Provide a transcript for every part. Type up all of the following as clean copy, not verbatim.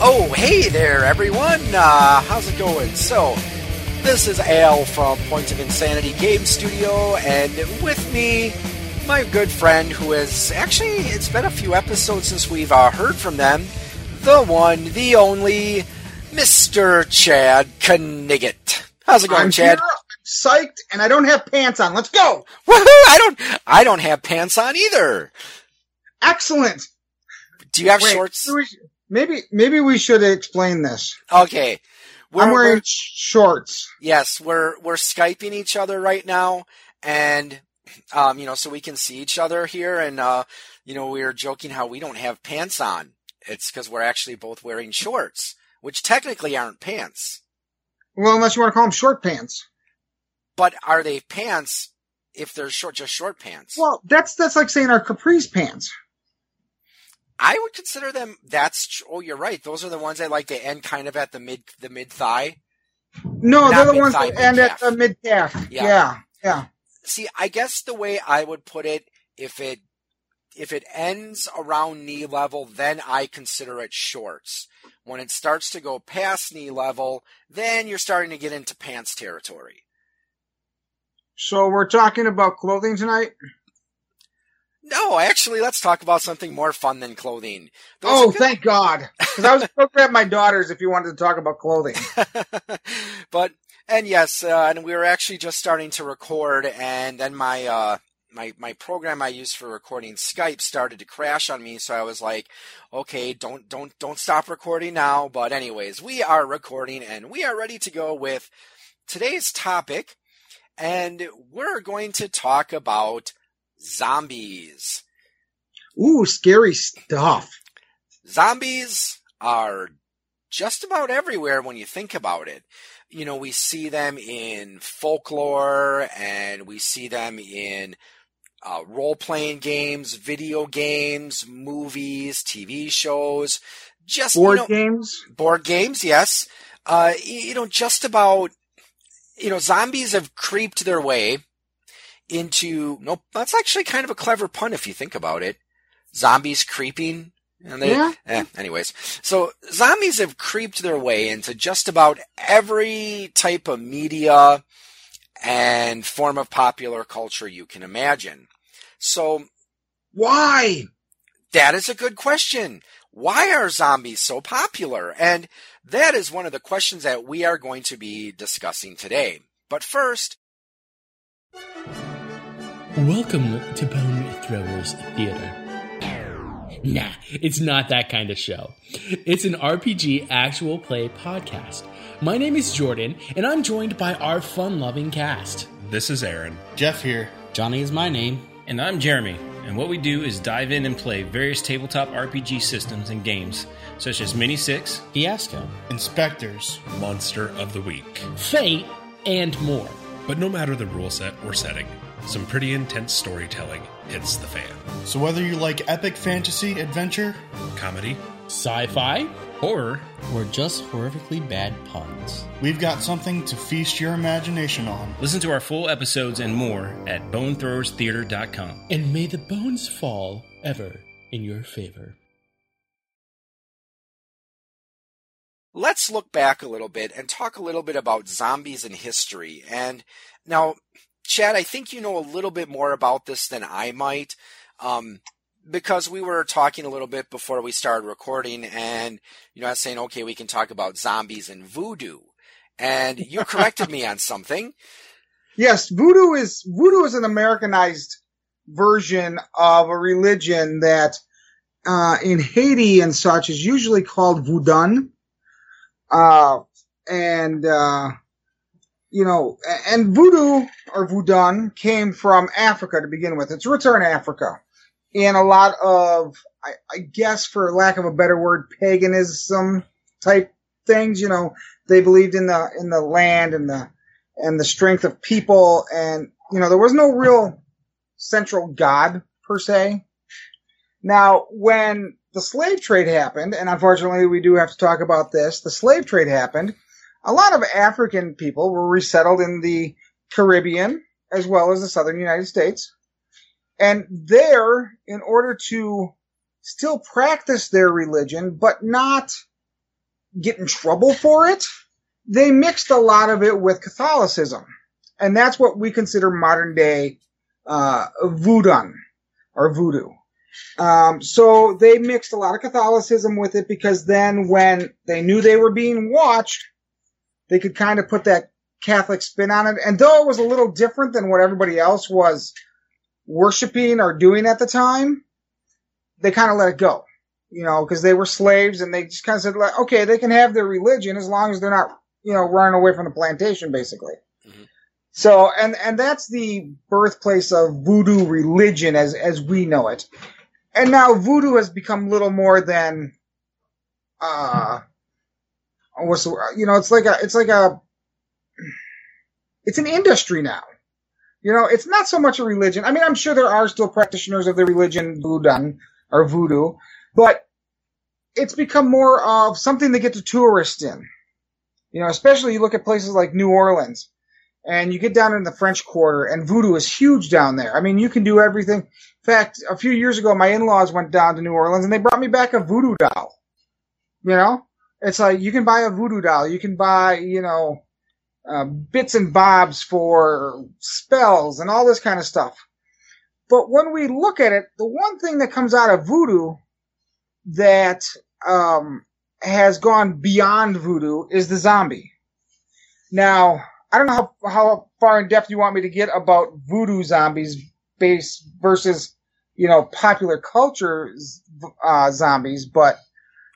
Oh, hey there, everyone. How's it going? So, this is Al from Points of Insanity Game Studio, and with me, my good friend who is actually, it's been a few episodes since we've heard from them, the one, the only, Mr. Chad Kniggett. How's it going, Chad? Here. Psyched, and I don't have pants on. Let's go! Woohoo! I don't have pants on either. Excellent. Do you have shorts? Maybe we should explain this. Okay, I'm wearing shorts. Yes, we're Skyping each other right now, and so we can see each other here. And we were joking how we don't have pants on. It's because we're actually both wearing shorts, which technically aren't pants. Well, unless you want to call them short pants. But are they pants if they're short, just short pants? Well, that's like saying our capris pants. I would consider them. Oh, you're right. Those are the ones that like they end kind of at the mid thigh. No, they're the ones that end at the mid calf. Yeah. See, I guess the way I would put it, if it ends around knee level, then I consider it shorts. When it starts to go past knee level, then you're starting to get into pants territory. So we're talking about clothing tonight? No, actually, let's talk about something more fun than clothing. Thank God. Because I was looking at my daughters if you wanted to talk about clothing. And we were actually just starting to record, and then my my program I used for recording Skype started to crash on me, so I was like, okay, don't stop recording now. But anyways, we are recording, and we are ready to go with today's topic. And we're going to talk about zombies. Ooh, scary stuff. Zombies are just about everywhere when you think about it. You know, we see them in folklore, and we see them in role-playing games, video games, movies, TV shows. Board games? Board games, yes. Just about... zombies have creeped their way into... Nope, that's actually kind of a clever pun if you think about it. Zombies creeping. And anyways, so zombies have creeped their way into just about every type of media and form of popular culture you can imagine. So... why? That is a good question. Why are zombies so popular? And that is one of the questions that we are going to be discussing today. But first... welcome to Bone Throwers Theater. Nah, it's not that kind of show. It's an RPG actual play podcast. My name is Jordan, and I'm joined by our fun-loving cast. This is Aaron. Jeff here. Johnny is my name. And I'm Jeremy. And what we do is dive in and play various tabletop RPG systems and games, such as Mini Six, Fiasco, Inspectors, Monster of the Week, Fate, and more. But no matter the rule set or setting, some pretty intense storytelling hits the fan. So whether you like epic fantasy, adventure, comedy, sci-fi, horror, or just horrifically bad puns, we've got something to feast your imagination on. Listen to our full episodes and more at bonethrowerstheater.com. And may the bones fall ever in your favor. Let's look back a little bit and talk a little bit about zombies in history. And now, Chad, I think you know a little bit more about this than I might. Because we were talking a little bit before we started recording, and I was saying, okay, we can talk about zombies and voodoo, and you corrected me on something. Yes, voodoo is an Americanized version of a religion that in Haiti and such is usually called voodoo, and voodoo or voodoo came from Africa to begin with. Its roots are in Africa. And a lot of, I guess for lack of a better word, paganism type things. They believed in the land and the strength of people, and there was no real central god per se. Now, when the slave trade happened, and unfortunately we do have to talk about this, the slave trade happened, a lot of African people were resettled in the Caribbean as well as the southern United States. And there, in order to still practice their religion, but not get in trouble for it, they mixed a lot of it with Catholicism. And that's what we consider modern-day voodoo. So they mixed a lot of Catholicism with it, because then when they knew they were being watched, they could kind of put that Catholic spin on it. And though it was a little different than what everybody else was worshiping or doing at the time, they kind of let it go, you know, because they were slaves, and they just kind of said, like, okay, they can have their religion as long as they're not, you know, running away from the plantation, basically. Mm-hmm. So, and that's the birthplace of voodoo religion as we know it. And now voodoo has become little more than, it's an industry now. You know, it's not so much a religion. I mean, I'm sure there are still practitioners of the religion voodoo, but it's become more of something they get the tourists in. You know, especially you look at places like New Orleans, and you get down in the French Quarter, and voodoo is huge down there. I mean, you can do everything. In fact, a few years ago, my in-laws went down to New Orleans, and they brought me back a voodoo doll. You know? It's like, you can buy a voodoo doll. You can buy, you know, bits and bobs for spells and all this kind of stuff. But when we look at it, the one thing that comes out of voodoo that has gone beyond voodoo is the zombie. Now, I don't know how far in depth you want me to get about voodoo zombies versus, you know, popular culture zombies, but,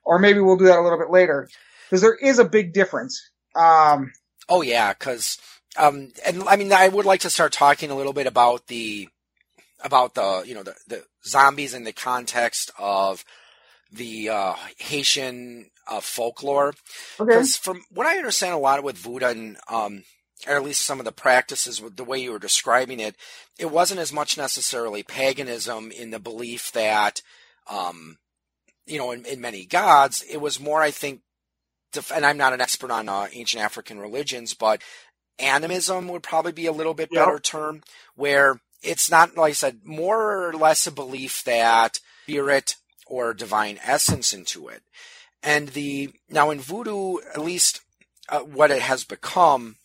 or maybe we'll do that a little bit later, because there is a big difference. Oh yeah, because and I mean, I would like to start talking a little bit about the you know, the zombies in the context of the Haitian folklore. Because from what I understand, a lot of with voodoo and or at least some of the practices, with the way you were describing it, it wasn't as much necessarily paganism in the belief that, you know, in many gods. It was more, I think, and I'm not an expert on ancient African religions, but animism would probably be a little bit better term, where it's not, like I said, more or less a belief that spirit or divine essence into it. And now in voodoo, at least what it has become,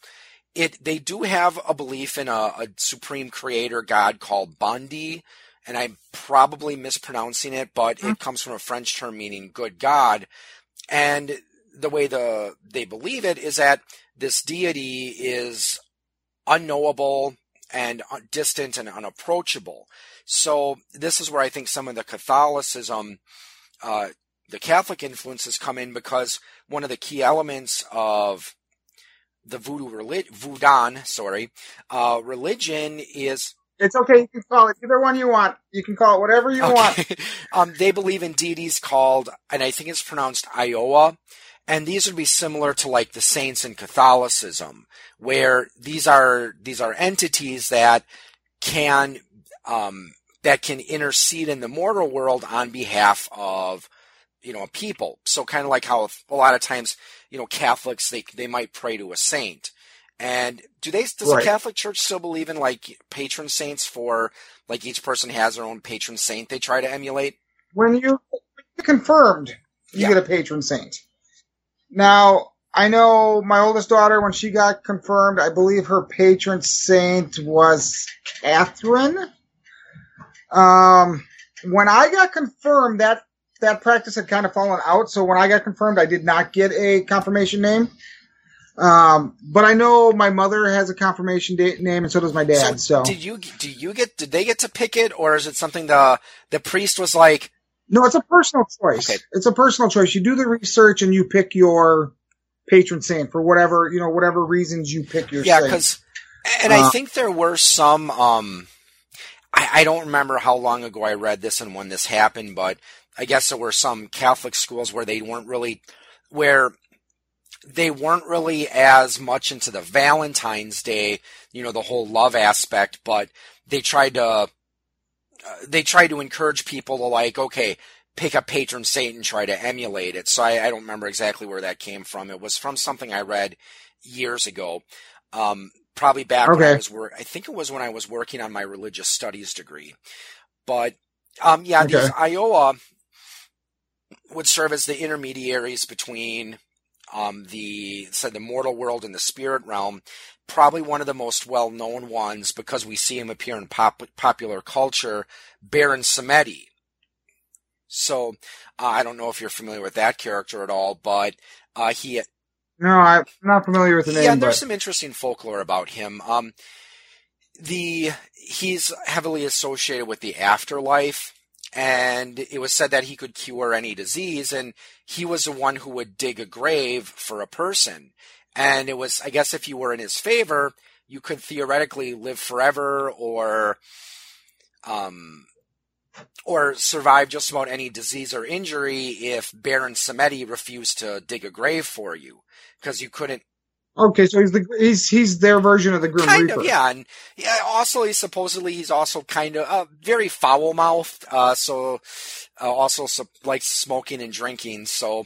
they do have a belief in a supreme creator god called Bandi, and I'm probably mispronouncing it, but it comes from a French term meaning good God. And the way they believe it is that this deity is unknowable and distant and unapproachable. So this is where I think some of the Catholicism, the Catholic influences come in, because one of the key elements of the Voodoo religion is... It's okay, you can call it either one you want. You can call it whatever you want. They believe in deities called, and I think it's pronounced Iowa, and these would be similar to like the saints in Catholicism, where these are entities that can intercede in the mortal world on behalf of, you know, a people. So kind of like how a lot of times, you know, Catholics, they might pray to a saint. And does the Catholic Church still believe in like patron saints, for like each person has their own patron saint they try to emulate? When you're confirmed, you get a patron saint. Now, I know my oldest daughter, when she got confirmed, I believe her patron saint was Catherine. When I got confirmed, that practice had kind of fallen out. So when I got confirmed, I did not get a confirmation name. But I know my mother has a confirmation name, and so does my dad. So did they get to pick it, or is it something the priest was like? No, it's a personal choice. Okay. It's a personal choice. You do the research and you pick your patron saint for whatever, you know, whatever reasons you pick your saint. Yeah, and I think there were some. I don't remember how long ago I read this and when this happened, but I guess there were some Catholic schools where they weren't really as much into the Valentine's Day, you know, the whole love aspect, but they tried to encourage people to, like, okay, pick a patron saint and try to emulate it. So I don't remember exactly where that came from. It was from something I read years ago, probably back when I think it was when I was working on my religious studies degree. But these Iowa would serve as the intermediaries between the mortal world and the spirit realm, probably one of the most well-known ones because we see him appear in popular culture, Baron Samedi. So I don't know if you're familiar with that character at all, but he... No, I'm not familiar with the name. Yeah, there's some interesting folklore about him. He's heavily associated with the afterlife, and it was said that he could cure any disease, and he was the one who would dig a grave for a person. And it was, I guess, if you were in his favor, you could theoretically live forever or survive just about any disease or injury if Baron Samedi refused to dig a grave for you, because you couldn't. Okay, so he's their version of the Grim Reaper. Kind of, yeah, and yeah, also he's also kind of very foul-mouthed, so likes smoking and drinking. So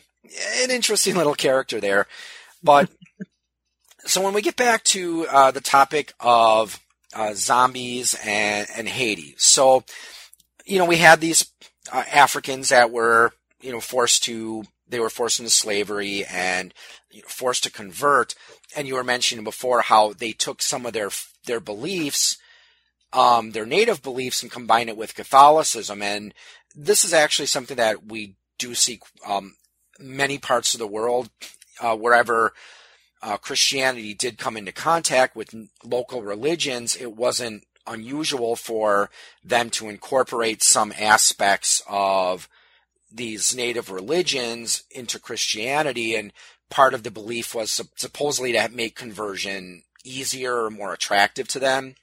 an interesting little character there. But so when we get back to the topic of zombies and Haiti, so we had these Africans that were forced into slavery and forced to convert. And you were mentioning before how they took some of their beliefs, their native beliefs, and combined it with Catholicism. And this is actually something that we do see many parts of the world, wherever Christianity did come into contact with local religions. It wasn't unusual for them to incorporate some aspects of these native religions into Christianity, and part of the belief was supposedly to make conversion easier or more attractive to them.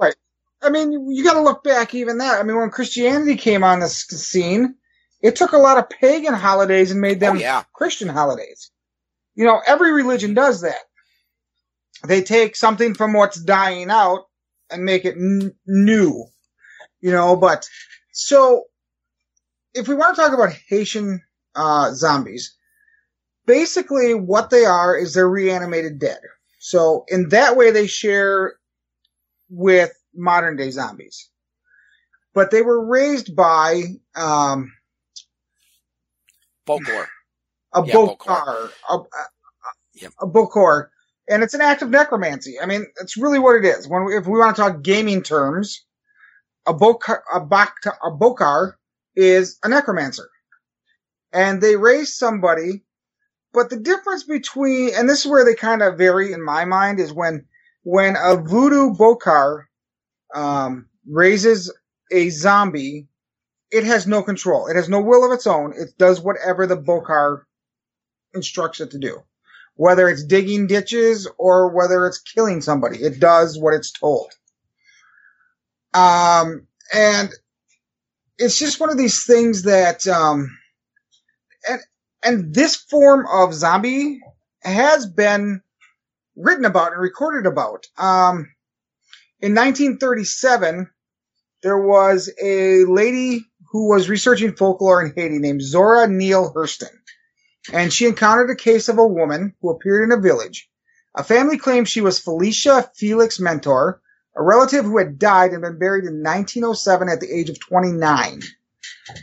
Right. I mean, you got to look back even that. I mean, when Christianity came on the scene, it took a lot of pagan holidays and made them Christian holidays. Every religion does that. They take something from what's dying out and make it new. So if we want to talk about Haitian zombies, basically what they are is they're reanimated dead. So in that way they share with modern day zombies. But they were raised by Bokor. And it's an act of necromancy. I mean, it's really what it is. If we want to talk gaming terms, a Bokar is a necromancer. And they raise somebody, but the difference between, and this is where they kind of vary in my mind, is when a voodoo Bokar raises a zombie, it has no control. It has no will of its own. It does whatever the Bokar instructs it to do. Whether it's digging ditches or whether it's killing somebody, it does what it's told. And it's just one of these things that, and this form of zombie has been written about and recorded about. In 1937, there was a lady who was researching folklore in Haiti named Zora Neale Hurston. And she encountered a case of a woman who appeared in a village. A family claimed she was Felicia Felix Mentor, a relative who had died and been buried in 1907 at the age of 29.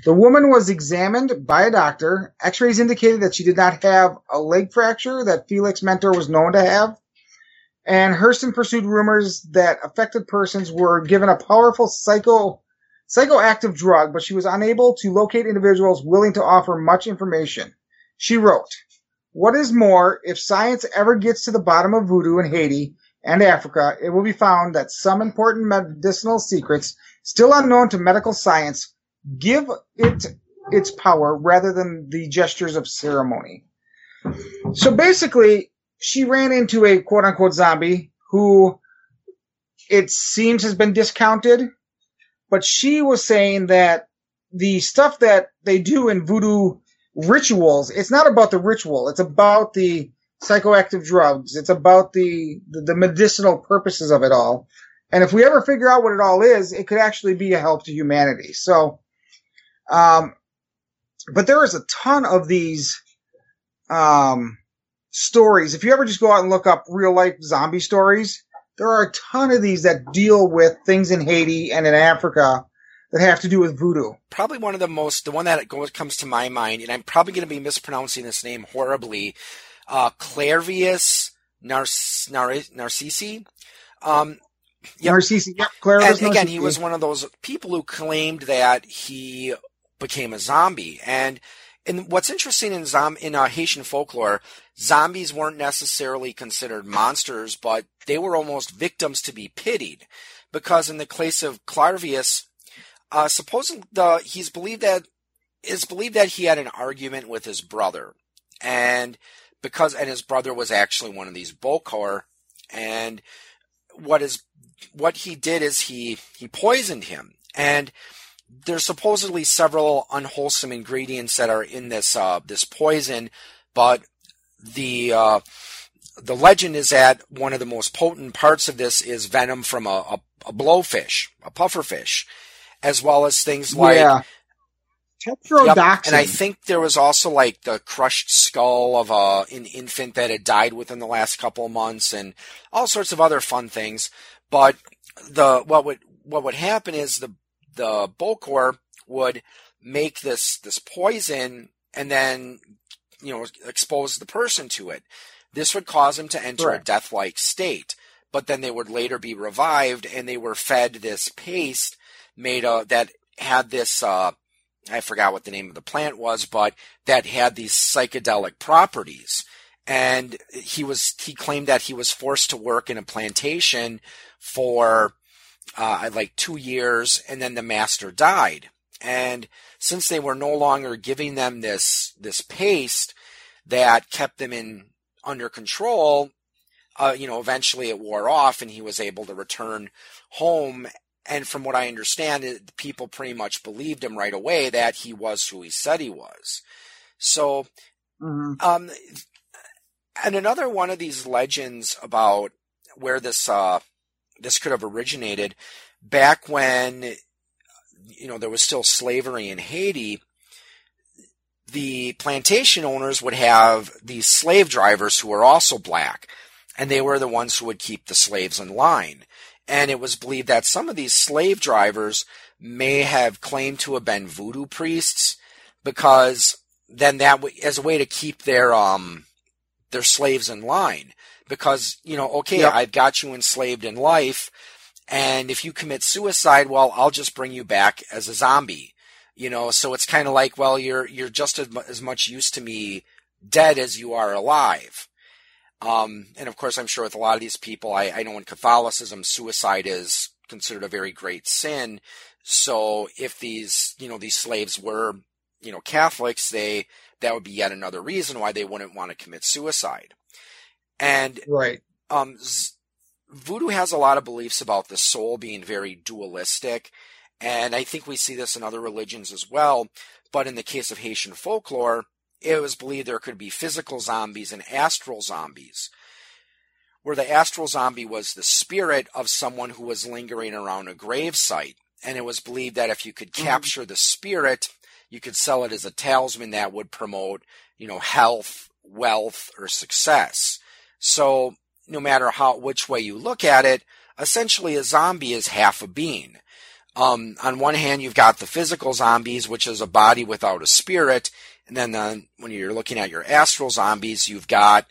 The woman was examined by a doctor. X-rays indicated that she did not have a leg fracture that Felix Mentor was known to have. And Hurston pursued rumors that affected persons were given a powerful psychoactive drug, but she was unable to locate individuals willing to offer much information. She wrote, "What is more, if science ever gets to the bottom of voodoo in Haiti and Africa, it will be found that some important medicinal secrets, still unknown to medical science, give it its power rather than the gestures of ceremony." So basically, she ran into a quote-unquote zombie who it seems has been discounted, but she was saying that the stuff that they do in voodoo rituals, it's not about the ritual, it's about the psychoactive drugs, it's about the medicinal purposes of it all. And if we ever figure out what it all is, it could actually be a help to humanity. So but there is a ton of these stories. If you ever just go out and look up real life zombie stories, there are a ton of these that deal with things in Haiti and in Africa that have to do with voodoo. Probably one of the one that comes to my mind, and I'm probably going to be mispronouncing this name horribly, Clairvius Narcisse. Yep. Narcisse, yep. Clairvius Narcisse. Again, he was one of those people who claimed that he became a zombie. And what's interesting in Haitian folklore, zombies weren't necessarily considered monsters, but they were almost victims to be pitied. Because in the case of Clairvius, it's believed that he had an argument with his brother, and his brother was actually one of these Bokor, and what he did is he poisoned him, and there's supposedly several unwholesome ingredients that are in this poison, but the legend is that one of the most potent parts of this is venom from a blowfish, a pufferfish, as well as things like tetrodotoxin. And I think there was also like the crushed skull of an infant that had died within the last couple of months, and all sorts of other fun things. But what would happen is the Bokor would make this poison and then, expose the person to it. This would cause them to enter a death-like state, but then they would later be revived, and they were fed this paste that had this, I forgot what the name of the plant was, but that had these psychedelic properties. And he claimed that he was forced to work in a plantation for 2 years, and then the master died. And since they were no longer giving them this paste that kept them under control, eventually it wore off, and he was able to return home. And from what I understand, people pretty much believed him right away that he was who he said he was. So, and another one of these legends about where this could have originated, back when, there was still slavery in Haiti, the plantation owners would have these slave drivers who were also black, and they were the ones who would keep the slaves in line. And it was believed that some of these slave drivers may have claimed to have been voodoo priests, because then as a way to keep their slaves in line. Because, I've got you enslaved in life, and if you commit suicide, well, I'll just bring you back as a zombie. So it's kind of like, well, you're just as much use to me dead as you are alive. And of course, I'm sure with a lot of these people, I know in Catholicism, suicide is considered a very great sin. So if these slaves were, Catholics, that would be yet another reason why they wouldn't want to commit suicide. And voodoo has a lot of beliefs about the soul being very dualistic. And I think we see this in other religions as well. But in the case of Haitian folklore, it was believed there could be physical zombies and astral zombies, where the astral zombie was the spirit of someone who was lingering around a gravesite. And it was believed that if you could capture the spirit, you could sell it as a talisman that would promote, health, wealth, or success. So no matter which way you look at it, essentially a zombie is half a being. On one hand, you've got the physical zombies, which is a body without a spirit. And then when you're looking at your astral zombies, you've got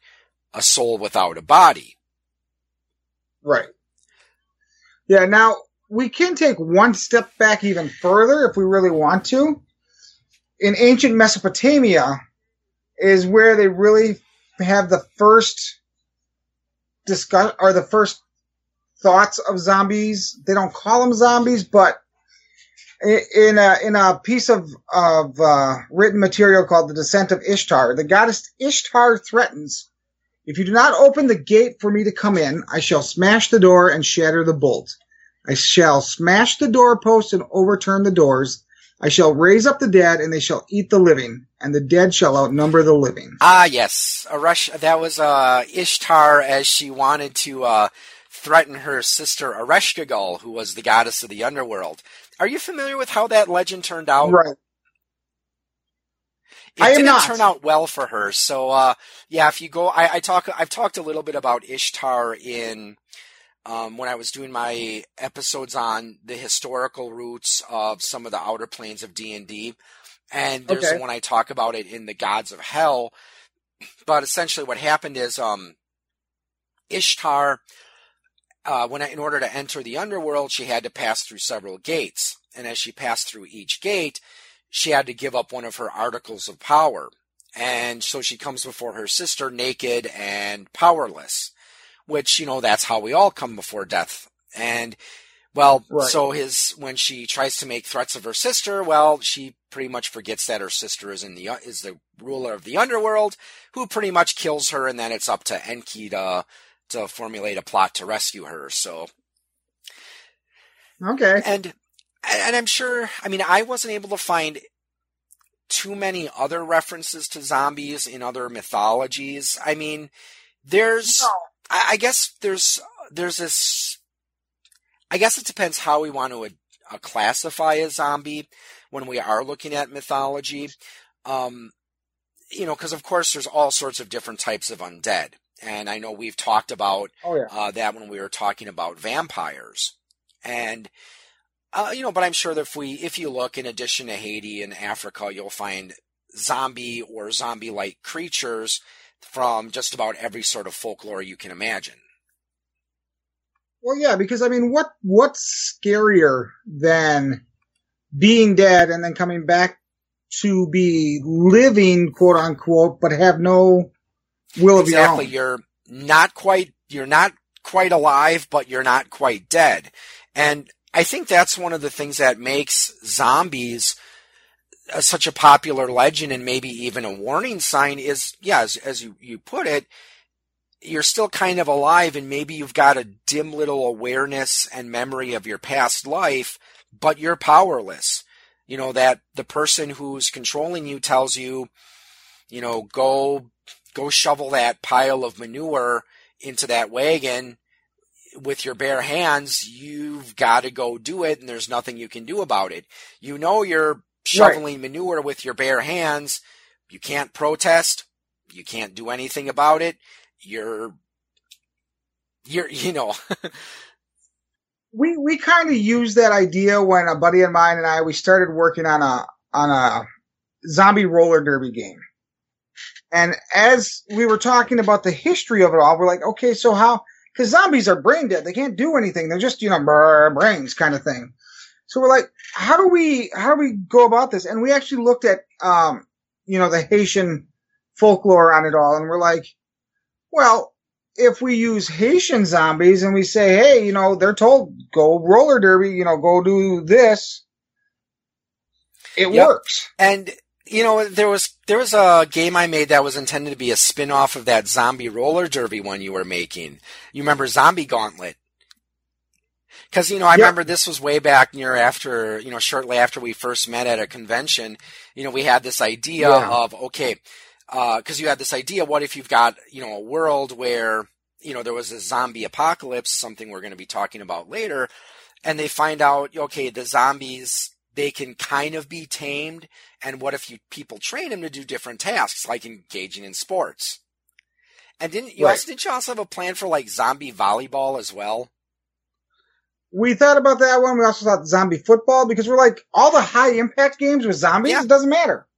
a soul without a body. Right. Yeah, now we can take one step back even further if we really want to. In ancient Mesopotamia is where they really have the first thoughts of zombies. They don't call them zombies, but in a piece of written material called The Descent of Ishtar, the goddess Ishtar threatens, "If you do not open the gate for me to come in, I shall smash the door and shatter the bolt. I shall smash the doorpost and overturn the doors. I shall raise up the dead, and they shall eat the living, and the dead shall outnumber the living." Ah, yes. That was Ishtar, as she wanted to threaten her sister Ereshkigal, who was the goddess of the underworld. Are you familiar with how that legend turned out? Right. It didn't turn out well for her. So, if you go, I've talked a little bit about Ishtar in when I was doing my episodes on the historical roots of some of the outer planes of D&D, and there's one I talk about it in the Gods of Hell, But essentially what happened is Ishtar, in order to enter the underworld, she had to pass through several gates. And as she passed through each gate, she had to give up one of her articles of power. And so she comes before her sister naked and powerless, which, you know, that's how we all come before death. And, well, right. So when she tries to make threats of her sister, well, she pretty much forgets that her sister is the ruler of the underworld, who pretty much kills her, and then it's up to Enkidu to formulate a plot to rescue her. So, okay. And I'm sure, I mean, I wasn't able to find too many other references to zombies in other mythologies. I mean, I guess it depends how we want to classify a zombie when we are looking at mythology. Because of course there's all sorts of different types of undead. And I know we've talked about that when we were talking about vampires. And, but I'm sure that if you look, in addition to Haiti and Africa, you'll find zombie or zombie-like creatures from just about every sort of folklore you can imagine. Well, yeah, because, I mean, what's scarier than being dead and then coming back to be living, quote-unquote, but have no will of your own? Exactly. You're not quite alive, but you're not quite dead. And I think that's one of the things that makes zombies such a popular legend, and maybe even a warning sign is, as you put it, you're still kind of alive, and maybe you've got a dim little awareness and memory of your past life, but you're powerless. You know, that the person who's controlling you tells you, you know, go shovel that pile of manure into that wagon with your bare hands. You've got to go do it, and there's nothing you can do about it. You know, you're shoveling manure with your bare hands. You can't protest. You can't do anything about it. You're we kind of used that idea when a buddy of mine and I, we started working on a zombie roller derby game. And as we were talking about the history of it all, we're like, okay, so because zombies are brain dead. They can't do anything. They're just, brains kind of thing. So we're like, how do we go about this? And we actually looked at, the Haitian folklore on it all. And we're like, well, if we use Haitian zombies and we say, hey, they're told, go roller derby, go do this, it works. And, there was a game I made that was intended to be a spin-off of that zombie roller derby one you were making. You remember Zombie Gauntlet? Because, I remember this was way back shortly after we first met at a convention. We had this idea of, because you had this idea, what if you've got, a world where, there was a zombie apocalypse, something we're going to be talking about later, and they find out, the zombies, they can kind of be tamed, and what if people train them to do different tasks, like engaging in sports? And didn't you also have a plan for, like, zombie volleyball as well? We thought about that one. We also thought zombie football, because we're like, all the high-impact games with zombies, it doesn't matter.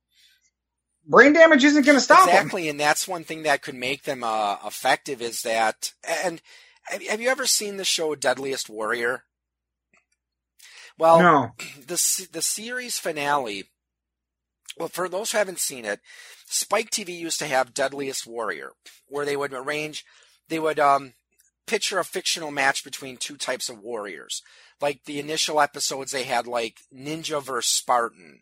Brain damage isn't going to stop them. Exactly, and that's one thing that could make them effective is that... And have you ever seen the show Deadliest Warrior? Well, no. The series finale... Well, for those who haven't seen it, Spike TV used to have Deadliest Warrior, where they would arrange... They would picture a fictional match between two types of warriors. Like, the initial episodes, they had, like, Ninja versus Spartan,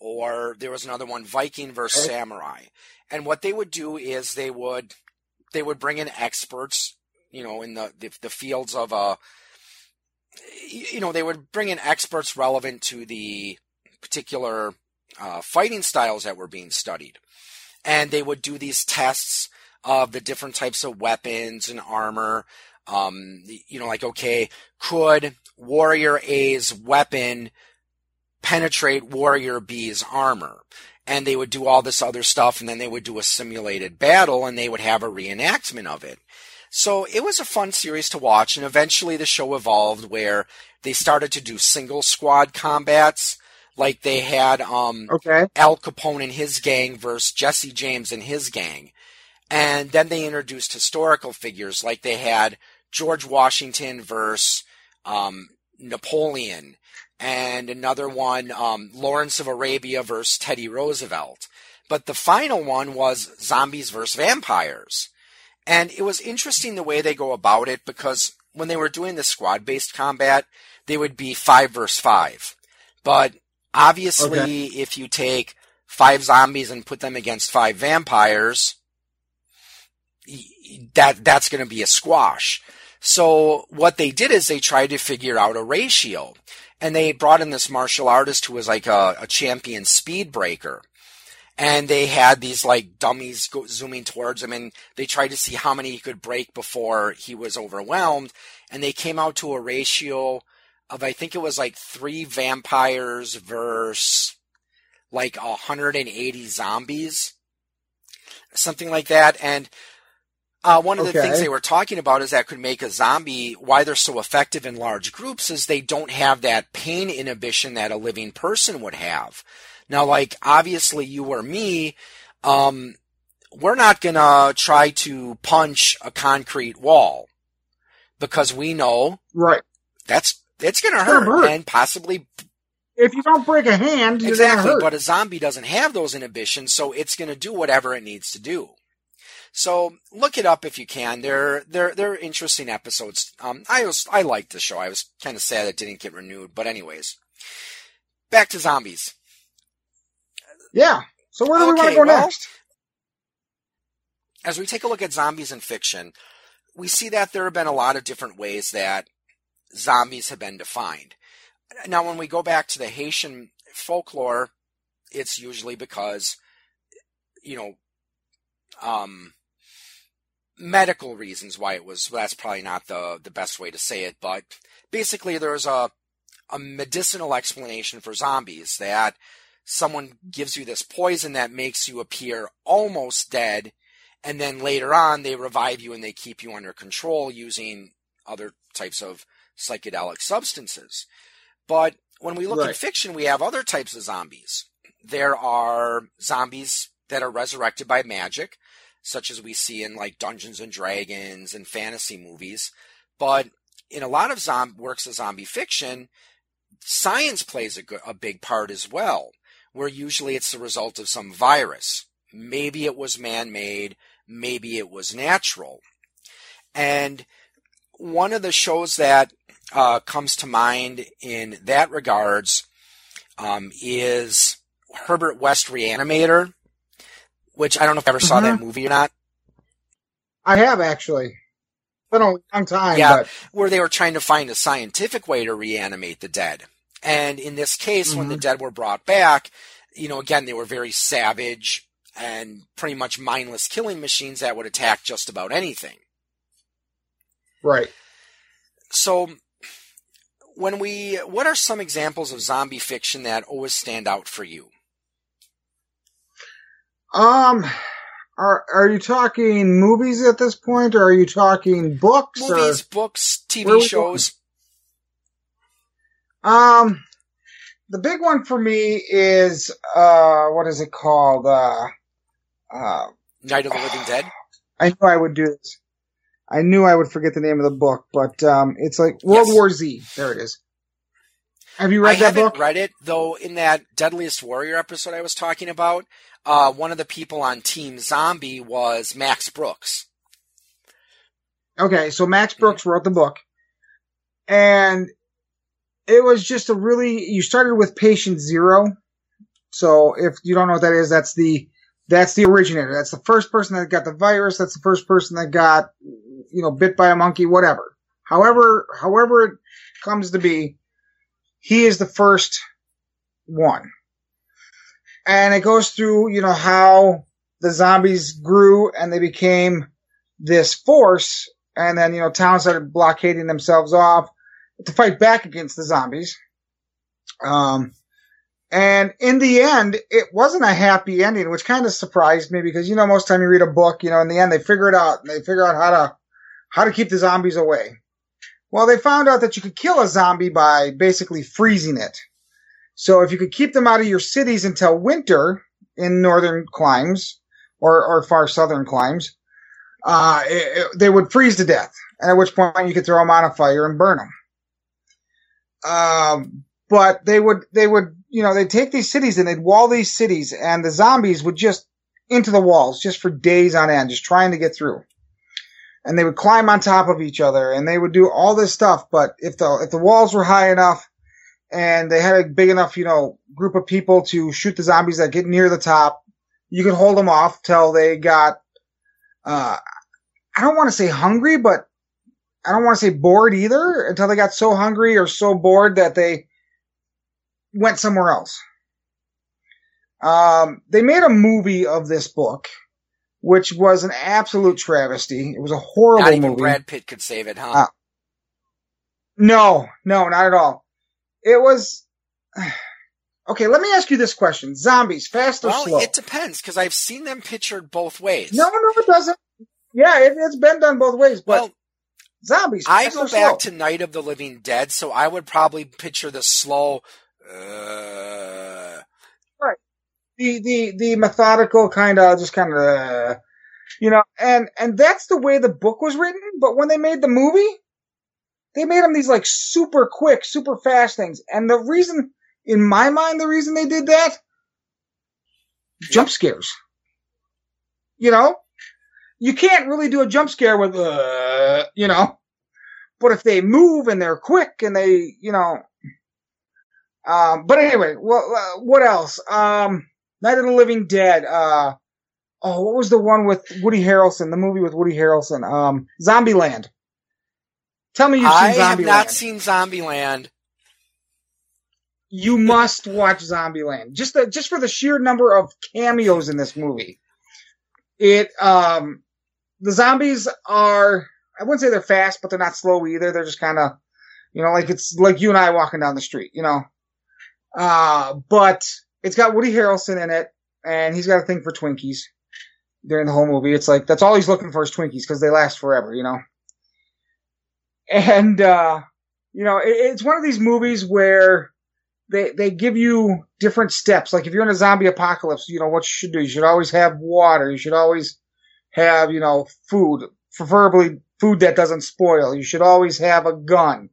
or there was another one, Viking versus Samurai. And what they would do is they would bring in experts, in the fields of they would bring in experts relevant to the particular fighting styles that were being studied. And they would do these tests of the different types of weapons and armor. Could Warrior A's weapon penetrate Warrior B's armor? And they would do all this other stuff, and then they would do a simulated battle, and they would have a reenactment of it. So it was a fun series to watch, and eventually the show evolved where they started to do single squad combats, like they had Al Capone and his gang versus Jesse James and his gang. And then they introduced historical figures, like they had George Washington versus Napoleon, and another one, Lawrence of Arabia versus Teddy Roosevelt. But the final one was zombies versus vampires. And it was interesting the way they go about it, because when they were doing the squad-based combat, they would be 5 versus 5. But obviously, if you take 5 zombies and put them against 5 vampires, that's going to be a squash. So what they did is they tried to figure out a ratio, and they brought in this martial artist who was like a champion speed breaker, and they had these like dummies zooming towards him, and they tried to see how many he could break before he was overwhelmed, and they came out to a ratio of, I think it was like 3 vampires versus like 180 zombies, something like that. And one of the things they were talking about is that could make a zombie, why they're so effective in large groups, is they don't have that pain inhibition that a living person would have. Now, like, obviously you or me, we're not going to try to punch a concrete wall, because we know that's going to hurt and possibly... If you don't break a hand, you're going to hurt. But a zombie doesn't have those inhibitions, so it's going to do whatever it needs to do. So look it up if you can. They're interesting episodes. I liked the show. I was kind of sad it didn't get renewed, but anyways, back to zombies. Yeah. So where do we want to go next? As we take a look at zombies in fiction, we see that there have been a lot of different ways that zombies have been defined. Now, when we go back to the Haitian folklore, it's usually because, you know, medical reasons why it was, that's probably not the best way to say it, but basically there's a medicinal explanation for zombies, that someone gives you this poison that makes you appear almost dead, and then later on they revive you and they keep you under control using other types of psychedelic substances. But when we look at fiction, we have other types of zombies. There are zombies that are resurrected by magic, such as we see in like Dungeons and Dragons and fantasy movies. But in a lot of works of zombie fiction, science plays a big part as well, where usually it's the result of some virus. Maybe it was man-made, maybe it was natural. And one of the shows that comes to mind in that regards is Herbert West Reanimator, which I don't know if I ever saw that movie or not. I have, actually. It's been a long time. Yeah, but... where they were trying to find a scientific way to reanimate the dead. And in this case, when the dead were brought back, you know, again, they were very savage and pretty much mindless killing machines that would attack just about anything. Right. So, what are some examples of zombie fiction that always stand out for you? Are you talking movies at this point, or are you talking books? Movies, books, TV shows. The big one for me is what is it called? Night of the Living Dead. I knew I would do this. I knew I would forget the name of the book, but it's like World War Z. There it is. Have you read that book? I haven't read it, though. In that Deadliest Warrior episode I was talking about, one of the people on Team Zombie was Max Brooks. Okay, so Max Brooks wrote the book. And it was just you started with Patient Zero. So if you don't know what that is, that's the originator. That's the first person that got the virus. That's the first person that got, you know, bit by a monkey, whatever. However it comes to be. He is the first one. And it goes through, you know, how the zombies grew and they became this force. And then, you know, towns started blockading themselves off to fight back against the zombies. And in the end, it wasn't a happy ending, which kind of surprised me because, you know, most time you read a book, you know, in the end, they figure it out and they figure out how to keep the zombies away. Well, they found out that you could kill a zombie by basically freezing it. So if you could keep them out of your cities until winter in northern climes, or far southern climes, they would freeze to death, and at which point you could throw them on a fire and burn them. But they would, you know, they'd take these cities and they'd wall these cities, and the zombies would just into the walls just for days on end, just trying to get through. And they would climb on top of each other, and they would do all this stuff. But if the walls were high enough, and they had a big enough, you know, group of people to shoot the zombies that get near the top, you could hold them off till they got, I don't want to say hungry, but I don't want to say bored either, until they got so hungry or so bored that they went somewhere else. They made a movie of this book, which was an absolute travesty. It was a horrible movie. Not even Brad Pitt could save it, huh? No, not at all. It was... Okay, let me ask you this question. Zombies, fast or slow? Well, it depends, because I've seen them pictured both ways. No, it doesn't. Yeah, it's been done both ways, but... Well, zombies, I go back to Night of the Living Dead, so I would probably picture the slow... Right. The methodical kind of, just kind of... you know, and that's the way the book was written, but when they made the movie... They made them these like super quick, super fast things. And the reason, in my mind, the reason they did that, jump scares. You know? You can't really do a jump scare with, you know. But if they move and they're quick and they, you know. But anyway, well, what else? Night of the Living Dead. What was the one with Woody Harrelson? The movie with Woody Harrelson. Zombieland. Tell me you've seen Zombieland. I have not seen Zombieland. You must watch Zombieland. Just for the sheer number of cameos in this movie. The zombies are, I wouldn't say they're fast, but they're not slow either. They're just kind of, you know, like it's like you and I walking down the street, you know. But it's got Woody Harrelson in it, and he's got a thing for Twinkies during the whole movie. It's like, that's all he's looking for is Twinkies, because they last forever, you know. And, you know, it's one of these movies where they give you different steps. Like if you're in a zombie apocalypse, you know, what you should do. You should always have water. You should always have, you know, food, preferably food that doesn't spoil. You should always have a gun,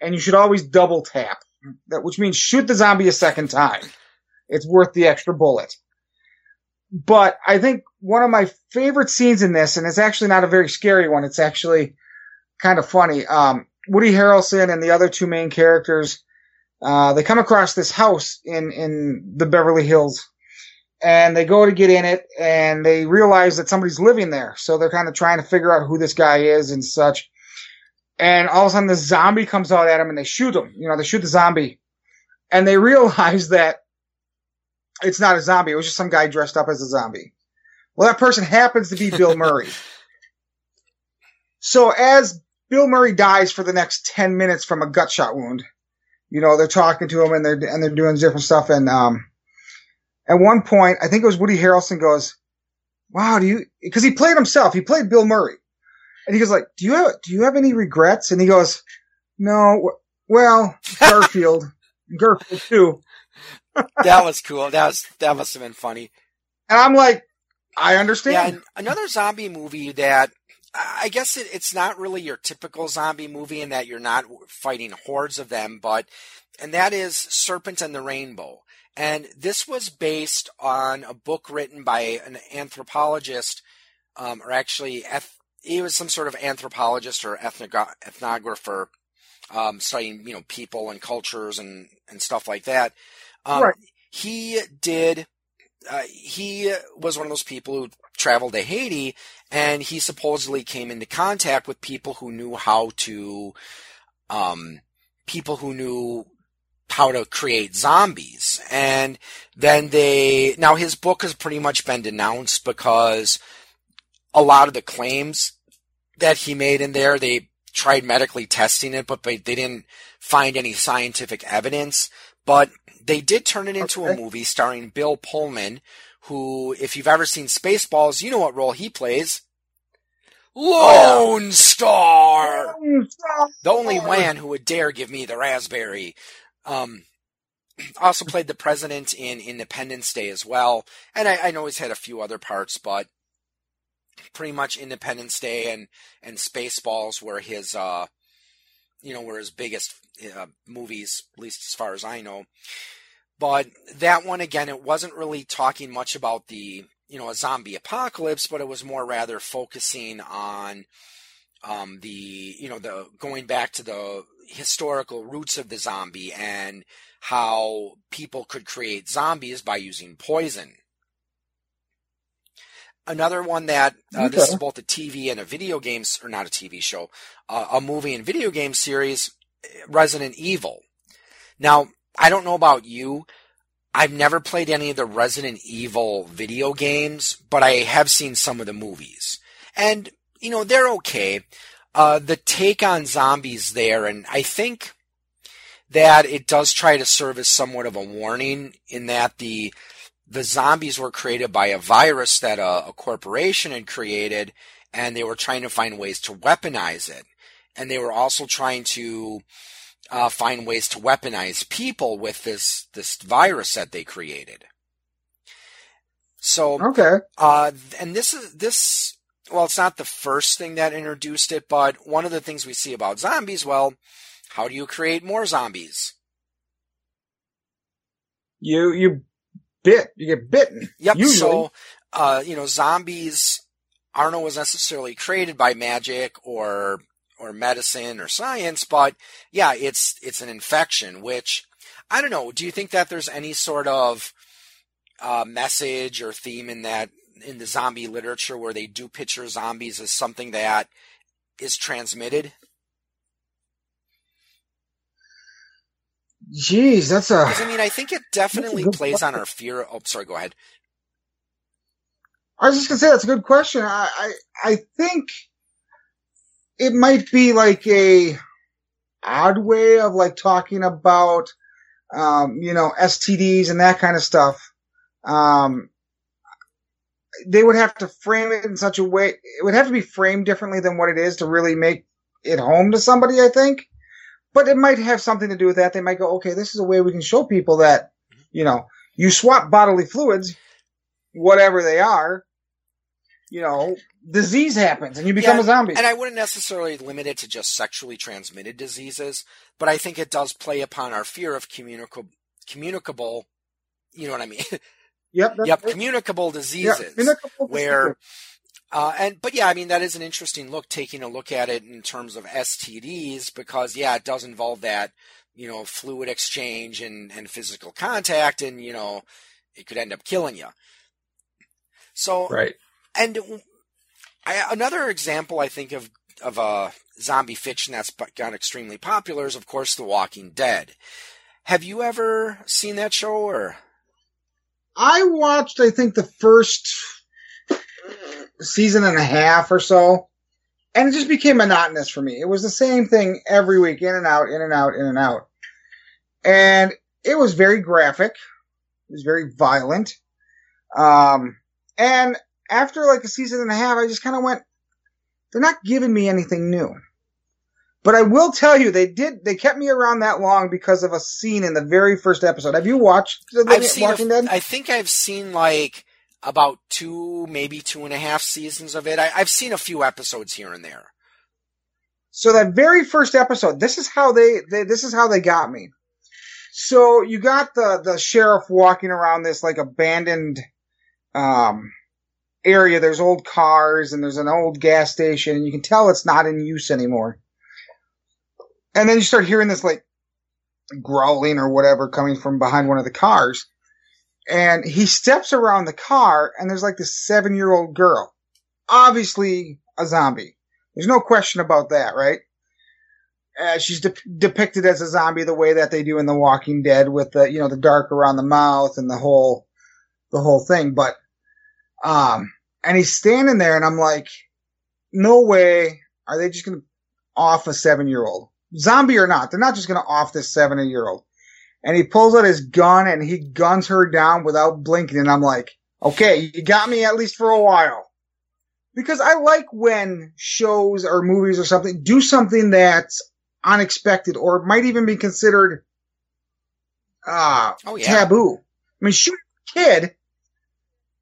and you should always double tap, which means shoot the zombie a second time. It's worth the extra bullet. But I think one of my favorite scenes in this, and it's actually not a very scary one. It's actually kind of funny. Woody Harrelson and the other two main characters, they come across this house in the Beverly Hills, and they go to get in it, and they realize that somebody's living there. So they're kind of trying to figure out who this guy is and such. And all of a sudden the zombie comes out at him, and they shoot him. You know, they shoot the zombie, and they realize that it's not a zombie. It was just some guy dressed up as a zombie. Well, that person happens to be Bill Murray. So as Bill Murray dies for the next 10 minutes from a gut shot wound, you know, they're talking to him and they're doing different stuff. And, at one point, I think it was Woody Harrelson goes, wow, cause he played himself. He played Bill Murray, and he goes like, do you have any regrets? And he goes, no, well, Garfield too. That was cool. That must've been funny. And I'm like, I understand. Yeah, another zombie movie that, I guess it's not really your typical zombie movie in that you're not fighting hordes of them, and that is Serpent and the Rainbow. And this was based on a book written by an anthropologist, or actually he was some sort of anthropologist or ethnographer, studying, you know, people and cultures and stuff like that. Right. He did. He was one of those people who traveled to Haiti, and he supposedly came into contact with people who knew how to create zombies. And then now his book has pretty much been denounced, because a lot of the claims that he made in there, they tried medically testing it, but they didn't find any scientific evidence. But they did turn it into a movie starring Bill Pullman, who, if you've ever seen Spaceballs, you know what role he plays. Lone Star! The only man who would dare give me the raspberry. Also played the president in Independence Day as well. And I know he's had a few other parts, but pretty much Independence Day and Spaceballs were his, were his biggest movies, at least as far as I know. But that one, again, it wasn't really talking much about the, a zombie apocalypse, but it was more rather focusing on the going back to the historical roots of the zombie and how people could create zombies by using poison. Another one that, this is both a TV and a video game, or not a TV show, a movie and video game series, Resident Evil. Now, I don't know about you, I've never played any of the Resident Evil video games, but I have seen some of the movies. And, they're okay. The take on zombies there, and I think that it does try to serve as somewhat of a warning in that the zombies were created by a virus that a corporation had created, and they were trying to find ways to weaponize it. And they were also trying to find ways to weaponize people with this virus that they created. So, okay. And this is, well, it's not the first thing that introduced it, but one of the things we see about zombies, well, how do you create more zombies? You get bitten. Yep. Usually. So, zombies aren't always necessarily created by magic or medicine or science, but yeah, it's an infection, which I don't know. Do you think that there's any sort of message or theme in that, in the zombie literature, where they do picture zombies as something that is transmitted? Jeez, that's a... I mean, I think it definitely plays on our fear... Oh, sorry, go ahead. I was just going to say, that's a good question. I think it might be like a odd way of like talking about, STDs and that kind of stuff. They would have to frame it in such a way... It would have to be framed differently than what it is to really make it home to somebody, I think. But it might have something to do with that. They might go, okay, this is a way we can show people that, you swap bodily fluids, whatever they are, disease happens and you become a zombie. And I wouldn't necessarily limit it to just sexually transmitted diseases, but I think it does play upon our fear of communicable, you know what I mean? Yep, communicable diseases. Yeah, where... that is an interesting look, taking a look at it in terms of STDs, because it does involve that, fluid exchange and physical contact, and it could end up killing you. So, right. And another example I think of a zombie fiction that's gotten extremely popular is, of course, The Walking Dead. Have you ever seen that show? Or I watched, I think, the first season and a half or so, and it just became monotonous for me. It was the same thing every week, in and out, in and out, in and out. And it was very graphic. It was very violent. And after like a season and a half, I just kind of went, they're not giving me anything new. But I will tell you, they kept me around that long because of a scene in the very first episode. Have you watched Walking Dead? I think I've seen like about 2, maybe 2.5 seasons of it. I've seen a few episodes here and there. So that very first episode, this is how they got me. So you got the sheriff walking around this like abandoned area. There's old cars and there's an old gas station, and you can tell it's not in use anymore. And then you start hearing this like growling or whatever coming from behind one of the cars. And he steps around the car, and there's like this 7-year-old girl. Obviously a zombie. There's no question about that, right? She's depicted as a zombie the way that they do in The Walking Dead, with the, the dark around the mouth and the whole thing. But, and he's standing there, and I'm like, no way are they just going to off a 7-year-old. Zombie or not, they're not just going to off this 7-year-old. And he pulls out his gun and he guns her down without blinking. And I'm like, okay, you got me at least for a while. Because I like when shows or movies or something do something that's unexpected or might even be considered taboo. I mean, shooting a kid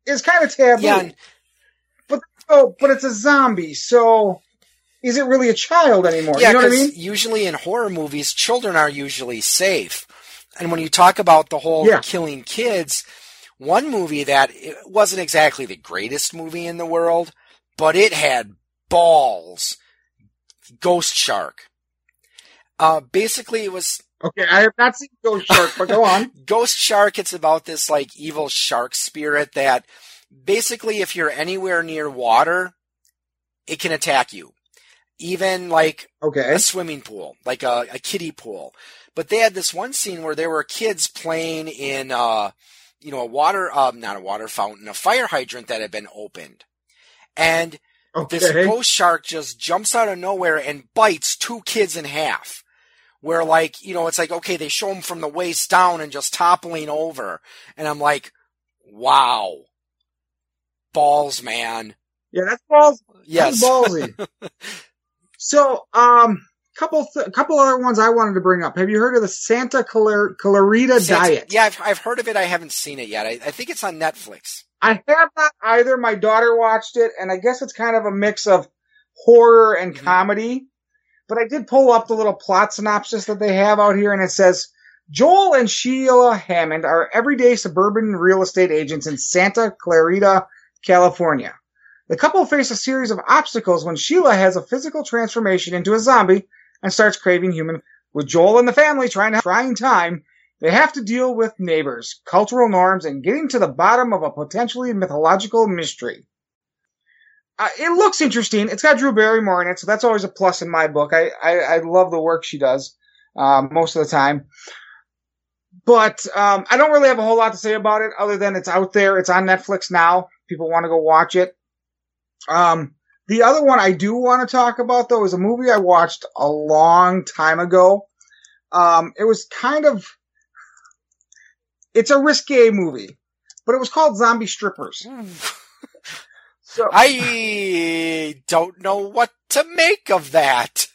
is kind of taboo. Yeah. But it's a zombie, so is it really a child anymore? Yeah, you know what I mean? Usually in horror movies, children are usually safe. And when you talk about the whole killing kids, one movie that it wasn't exactly the greatest movie in the world, but it had balls. Ghost Shark. Basically, it was... Okay, I have not seen Ghost Shark, but go on. Ghost Shark, it's about this like evil shark spirit that basically if you're anywhere near water, it can attack you. Even like a swimming pool, like a kiddie pool. But they had this one scene where there were kids playing in a fire hydrant that had been opened. And this ghost shark just jumps out of nowhere and bites two kids in half. Where like, you know, it's like, okay, they show them from the waist down and just toppling over. And I'm like, wow. Balls, man. Yeah, that's balls. Yes. That's ballsy. So, couple other ones I wanted to bring up. Have you heard of the Santa Clarita Diet? Yeah, I've heard of it. I haven't seen it yet. I think it's on Netflix. I have not either. My daughter watched it, and I guess it's kind of a mix of horror and comedy. But I did pull up the little plot synopsis that they have out here, and it says, Joel and Sheila Hammond are everyday suburban real estate agents in Santa Clarita, California. The couple face a series of obstacles when Sheila has a physical transformation into a zombie and starts craving human. With Joel and the family trying to have a trying time, they have to deal with neighbors, cultural norms, and getting to the bottom of a potentially mythological mystery. It looks interesting. It's got Drew Barrymore in it, so that's always a plus in my book. I love the work she does most of the time. But I don't really have a whole lot to say about it other than it's out there. It's on Netflix now. People want to go watch it. The other one I do want to talk about, though, is a movie I watched a long time ago. It was kind of... It's a risque movie, but it was called Zombie Strippers. So, I don't know what to make of that.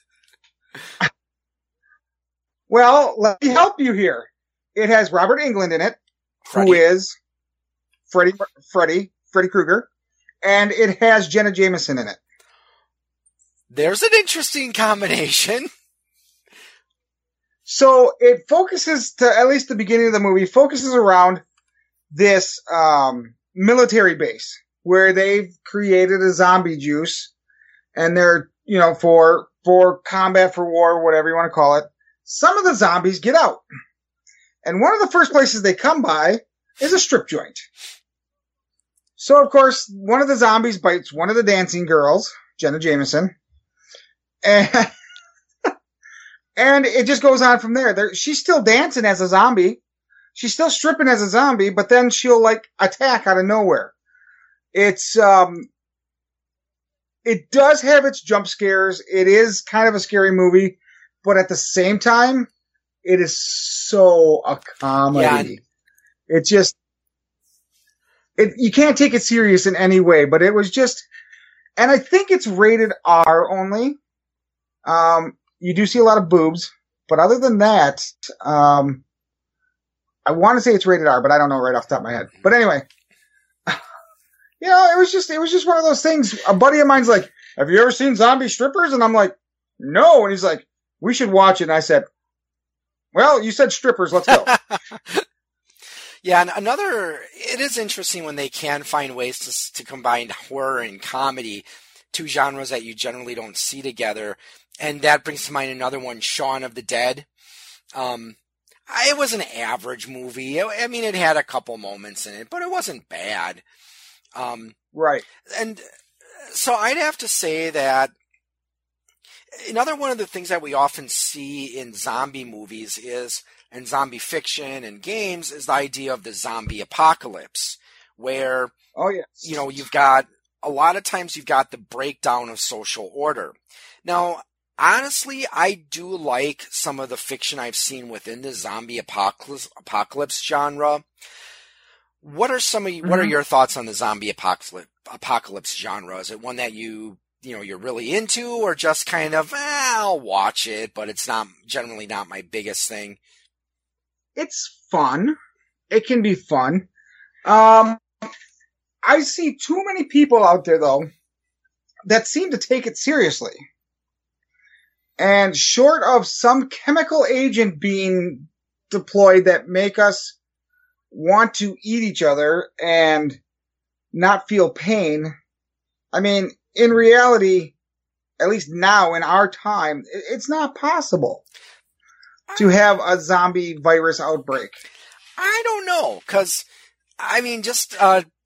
Well, let me help you here. It has Robert Englund in it, Freddy. Who is Freddy Krueger, and it has Jenna Jameson in it. There's an interesting combination. So it focuses, to at least the beginning of the movie, focuses around this military base. Where they've created a zombie juice and they're, you know, for combat, for war, whatever you want to call it. Some of the zombies get out. And one of the first places they come by is a strip joint. So, of course, one of the zombies bites one of the dancing girls, Jenna Jameson. And it just goes on from there. She's still dancing as a zombie. She's still stripping as a zombie, but then she'll, like, attack out of nowhere. It's, it does have its jump scares. It is kind of a scary movie, but at the same time, it is so a comedy. Yeah. You can't take it serious in any way, but it was just, and I think it's rated R only. You do see a lot of boobs, but other than that, I want to say it's rated R, but I don't know right off the top of my head. But anyway. You know, it was just one of those things. A buddy of mine's like, have you ever seen Zombie Strippers? And I'm like, no. And he's like, we should watch it. And I said, well, you said strippers. Let's go. Yeah. And it is interesting when they can find ways to combine horror and comedy, two genres that you generally don't see together. And that brings to mind another one, Shaun of the Dead. It was an average movie. I mean, it had a couple moments in it, but it wasn't bad. Right. And so I'd have to say that another one of the things that we often see in zombie movies is, and zombie fiction and games, is the idea of the zombie apocalypse where, you know, a lot of times you've got the breakdown of social order. Now, honestly, I do like some of the fiction I've seen within the zombie apocalypse genre. What are your thoughts on the zombie apocalypse genre? Is it one that you know you're really into, or just kind of I'll watch it, but it's not generally my biggest thing? it's fun. It can be fun. I see too many people out there, though, that seem to take it seriously. And short of some chemical agent being deployed that make us want to eat each other and not feel pain, I mean, in reality, at least now in our time, it's not possible to have a zombie virus outbreak. I don't know, because, I mean, just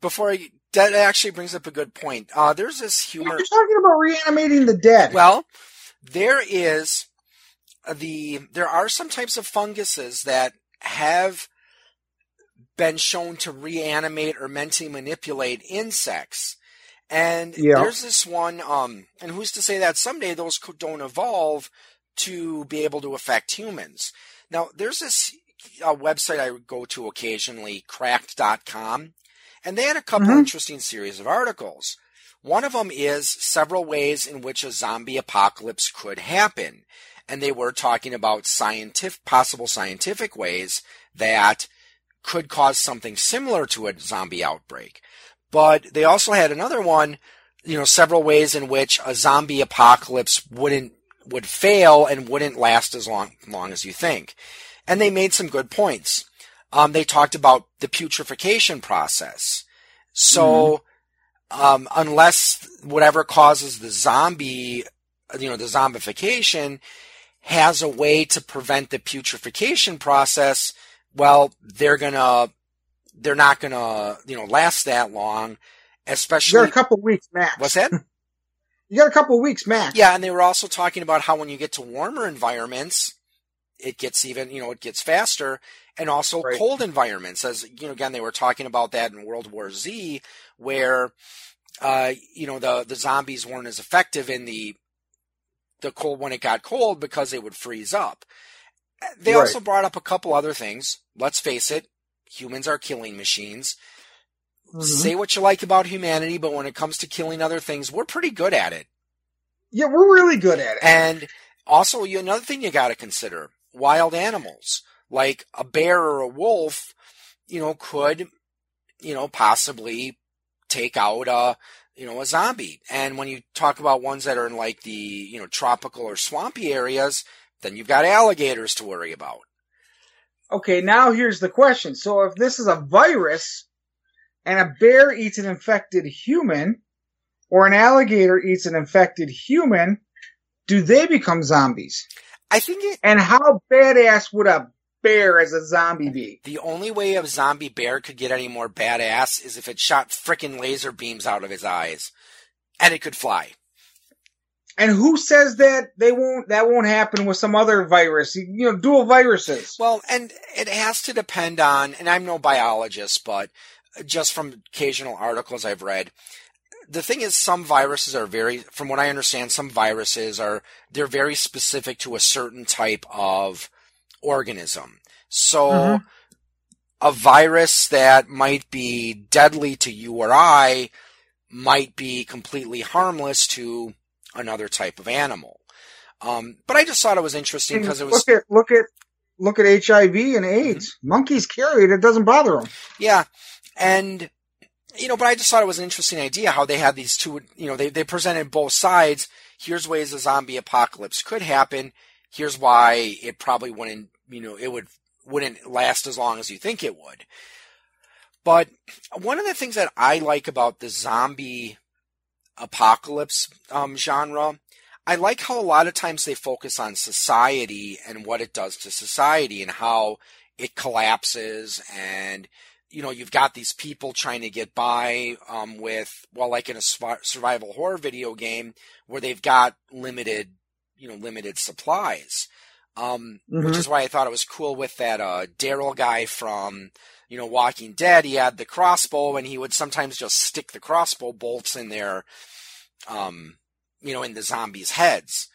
before I... That actually brings up a good point. There's this humor... You're talking about reanimating the dead. Well, there are some types of funguses that have been shown to reanimate or mentally manipulate insects. And there's this one, and who's to say that someday those don't evolve to be able to affect humans. Now, there's this website I go to occasionally, cracked.com. And they had a couple interesting series of articles. One of them is several ways in which a zombie apocalypse could happen. And they were talking about possible scientific ways that could cause something similar to a zombie outbreak. But they also had another one, you know, several ways in which a zombie apocalypse would fail and wouldn't last as long as you think. And they made some good points. They talked about the putrefaction process. So, unless whatever causes the zombie, you know, the zombification has a way to prevent the putrefaction process, well, they're not gonna, you know, last that long, especially. You got a couple weeks max. What's that? You got a couple weeks max. Yeah, and they were also talking about how when you get to warmer environments, it gets even, you know, it gets faster. And also cold environments, as, you know, again, they were talking about that in World War Z, where, you know, the zombies weren't as effective in the cold when it got cold because they would freeze up. They also brought up a couple other things. Let's face it, humans are killing machines. Say what you like about humanity, but when it comes to killing other things, we're pretty good at it. Yeah, we're really good at it. And also, another thing you got to consider, wild animals. Like a bear or a wolf, you know, could, you know, possibly take out a zombie. And when you talk about ones that are in like the, you know, tropical or swampy areas, then you've got alligators to worry about. Okay, now here's the question. So if this is a virus and a bear eats an infected human or an alligator eats an infected human, do they become zombies? And how badass would a bear as a zombie bee. The only way a zombie bear could get any more badass is if it shot frickin' laser beams out of his eyes. And it could fly. And who says that that won't happen with some other virus? You know, dual viruses. Well, and it has to depend on, and I'm no biologist, but just from occasional articles I've read, the thing is some viruses are from what I understand, some viruses they're very specific to a certain type of organism. So a virus that might be deadly to you or I might be completely harmless to another type of animal. But I just thought it was interesting because it was... Look at HIV and AIDS. Monkeys carry it. It doesn't bother them. Yeah. And, you know, but I just thought it was an interesting idea how they had these two, you know, they presented both sides. Here's ways a zombie apocalypse could happen. Here's why it probably wouldn't, you know, it wouldn't last as long as you think it would. But one of the things that I like about the zombie apocalypse genre, I like how a lot of times they focus on society and what it does to society and how it collapses. And, you know, you've got these people trying to get by like in a survival horror video game where they've got limited supplies, which is why I thought it was cool with that Daryl guy from, you know, Walking Dead. He had the crossbow, and he would sometimes just stick the crossbow bolts in their, you know, in the zombies' heads.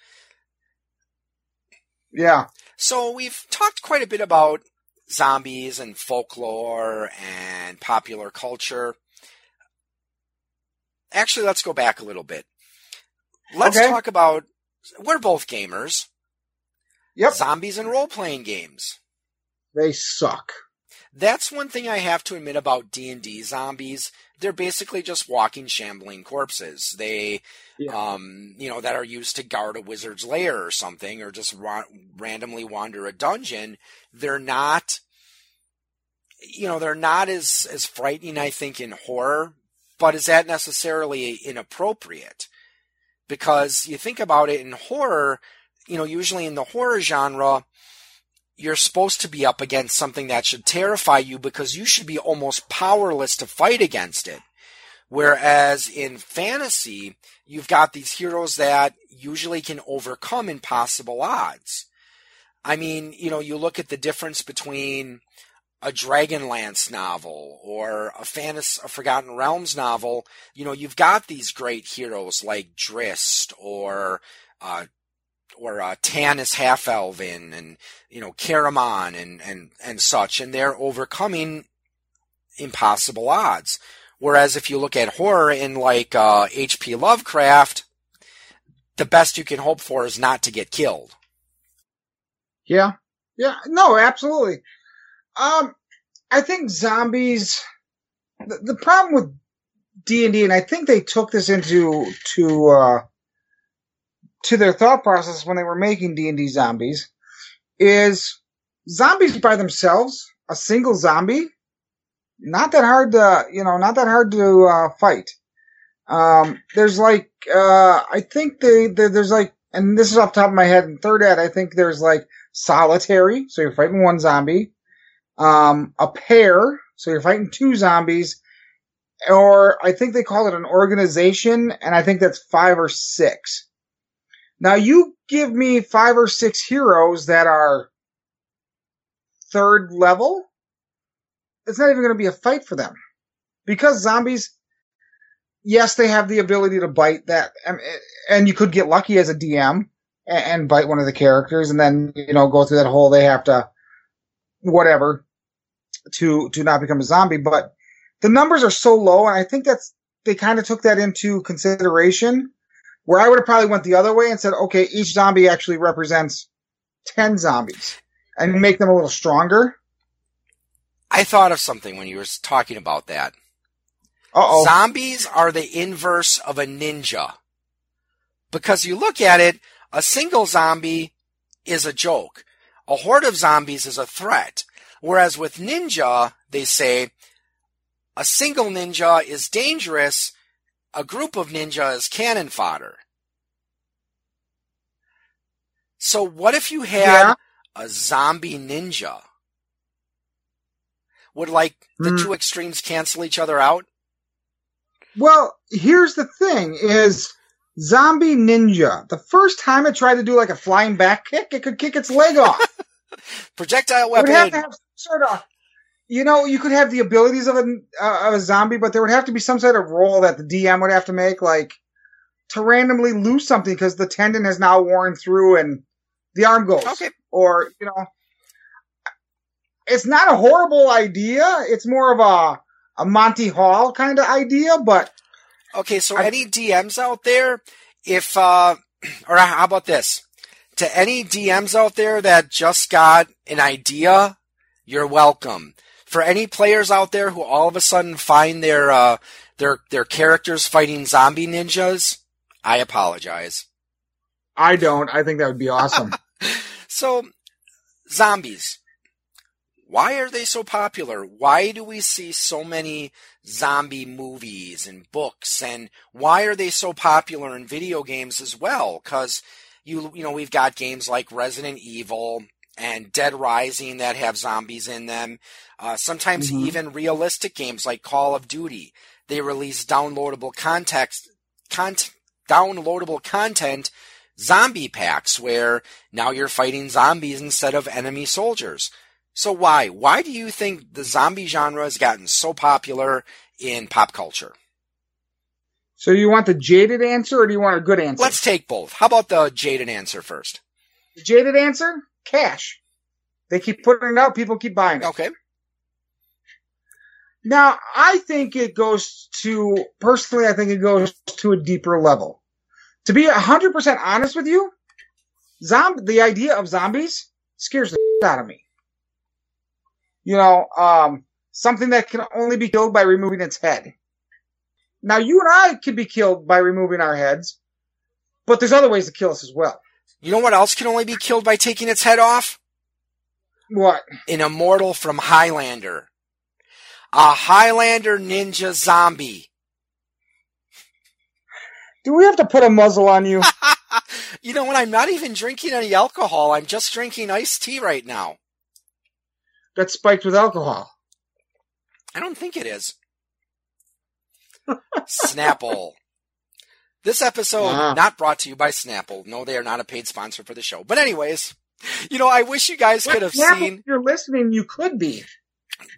Yeah. So we've talked quite a bit about zombies and folklore and popular culture. Actually, let's go back a little bit. Let's talk about... We're both gamers. Yep. Zombies and role-playing games. They suck. That's one thing I have to admit about D&D zombies. They're basically just walking, shambling corpses. They, that are used to guard a wizard's lair or something, or just randomly wander a dungeon. They're not, as frightening, I think, in horror. But is that necessarily inappropriate? Because you think about it in horror, usually in the horror genre, you're supposed to be up against something that should terrify you because you should be almost powerless to fight against it. Whereas in fantasy, you've got these heroes that usually can overcome impossible odds. I mean, you look at the difference between a Dragonlance novel or a Forgotten Realms novel. You've got these great heroes like Drizzt or Tannis Half-Elven and, Caramon and such, and they're overcoming impossible odds. Whereas if you look at horror in like H.P. Lovecraft, the best you can hope for is not to get killed. Yeah. Yeah. No, absolutely. I think zombies, the problem with D&D, and I think they took this into their thought process when they were making D&D zombies, is zombies by themselves, a single zombie, not that hard to fight. There's like, I think there's like, and this is off the top of my head, in Third Ed, I think there's like solitary, so you're fighting one zombie, a pair, so you're fighting two zombies, or I think they call it an organization, and I think that's 5 or 6. Now, you give me 5 or 6 heroes that are 3rd level, it's not even going to be a fight for them. Because zombies, yes, they have the ability to bite that, and you could get lucky as a DM and bite one of the characters and then, go through that hole. They have to, whatever, to not become a zombie. But the numbers are so low, and I think they kind of took that into consideration. Where I would have probably went the other way and said, okay, each zombie actually represents 10 zombies and make them a little stronger. I thought of something when you were talking about that. Uh-oh. Zombies are the inverse of a ninja. Because you look at it, a single zombie is a joke. A horde of zombies is a threat. Whereas with ninja, they say, a single ninja is dangerous. A group of ninjas cannon fodder. So what if you had a zombie ninja? Would the two extremes cancel each other out? Well, here's the thing is zombie ninja. The first time it tried to do like a flying back kick, it could kick its leg off. Projectile weapon. It would have to have some sort of... you could have the abilities of a zombie, but there would have to be some sort of roll that the DM would have to make, like, to randomly lose something because the tendon has now worn through and the arm goes. Okay. Or, it's not a horrible idea. It's more of a Monty Hall kind of idea, but... Okay, so any DMs out there, or how about this? To any DMs out there that just got an idea, you're welcome. For any players out there who all of a sudden find their characters fighting zombie ninjas, I apologize. I don't. I think that would be awesome. So, zombies. Why are they so popular? Why do we see so many zombie movies and books? And why are they so popular in video games as well? Because, we've got games like Resident Evil and Dead Rising that have zombies in them. Sometimes even realistic games like Call of Duty. They release downloadable content zombie packs where now you're fighting zombies instead of enemy soldiers. So why? Why do you think the zombie genre has gotten so popular in pop culture? So you want the jaded answer or do you want a good answer? Let's take both. How about the jaded answer first? The jaded answer? Cash. They keep putting it out. People keep buying it. Okay. Now, I think it goes to, personally, I think it goes to a deeper level. To be 100% honest with you, the idea of zombies scares the shit out of me. you know, something that can only be killed by removing its head. Now, you and I could be killed by removing our heads, but there's other ways to kill us as well. You know what else can only be killed by taking its head off? What? An immortal from Highlander. A Highlander ninja zombie. Do we have to put a muzzle on you? You know what? I'm not even drinking any alcohol. I'm just drinking iced tea right now. That's spiked with alcohol. I don't think it is. Snapple. This episode not brought to you by Snapple. No, they are not a paid sponsor for the show. But anyways, you know, I wish you guys could have seen. If you're listening, you could be.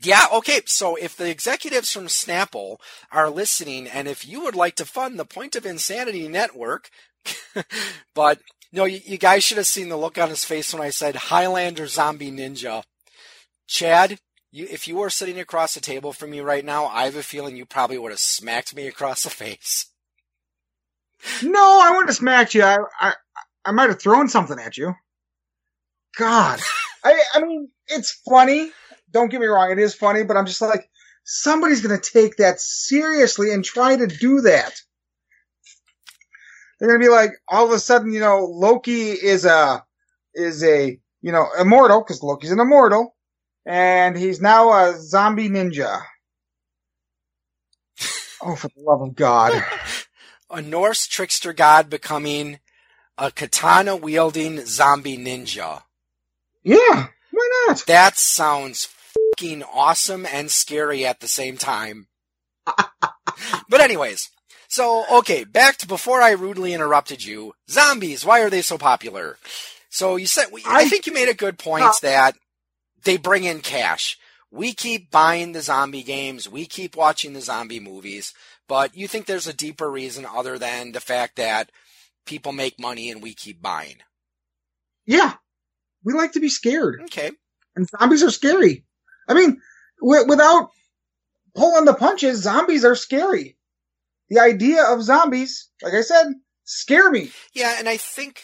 Yeah, okay, so if the executives from Snapple are listening, and if you would like to fund the Point of Insanity Network, but, no, you guys should have seen the look on his face when I said Highlander Zombie Ninja. Chad, if you were sitting across the table from me right now, I have a feeling you probably would have smacked me across the face. No, I wouldn't have smacked you. I might have thrown something at you. God. I mean, it's funny. Don't get me wrong, it is funny, but I'm just like, somebody's going to take that seriously and try to do that. They're going to be like, all of a sudden, you know, Loki is a you know, immortal, because Loki's an immortal, and he's now a zombie ninja. Oh, for the love of God. A Norse trickster god becoming a katana-wielding zombie ninja. Yeah. Why not? That sounds fucking awesome and scary at the same time. But anyways, so, okay, back to before I rudely interrupted you. Zombies, why are they so popular? So you said, I think you made a good point that they bring in cash. We keep buying the zombie games. We keep watching the zombie movies. But you think there's a deeper reason other than the fact that people make money and we keep buying? Yeah. We like to be scared. Okay. And zombies are scary. I mean, without pulling the punches, zombies are scary. The idea of zombies, like I said, scare me. Yeah, and I think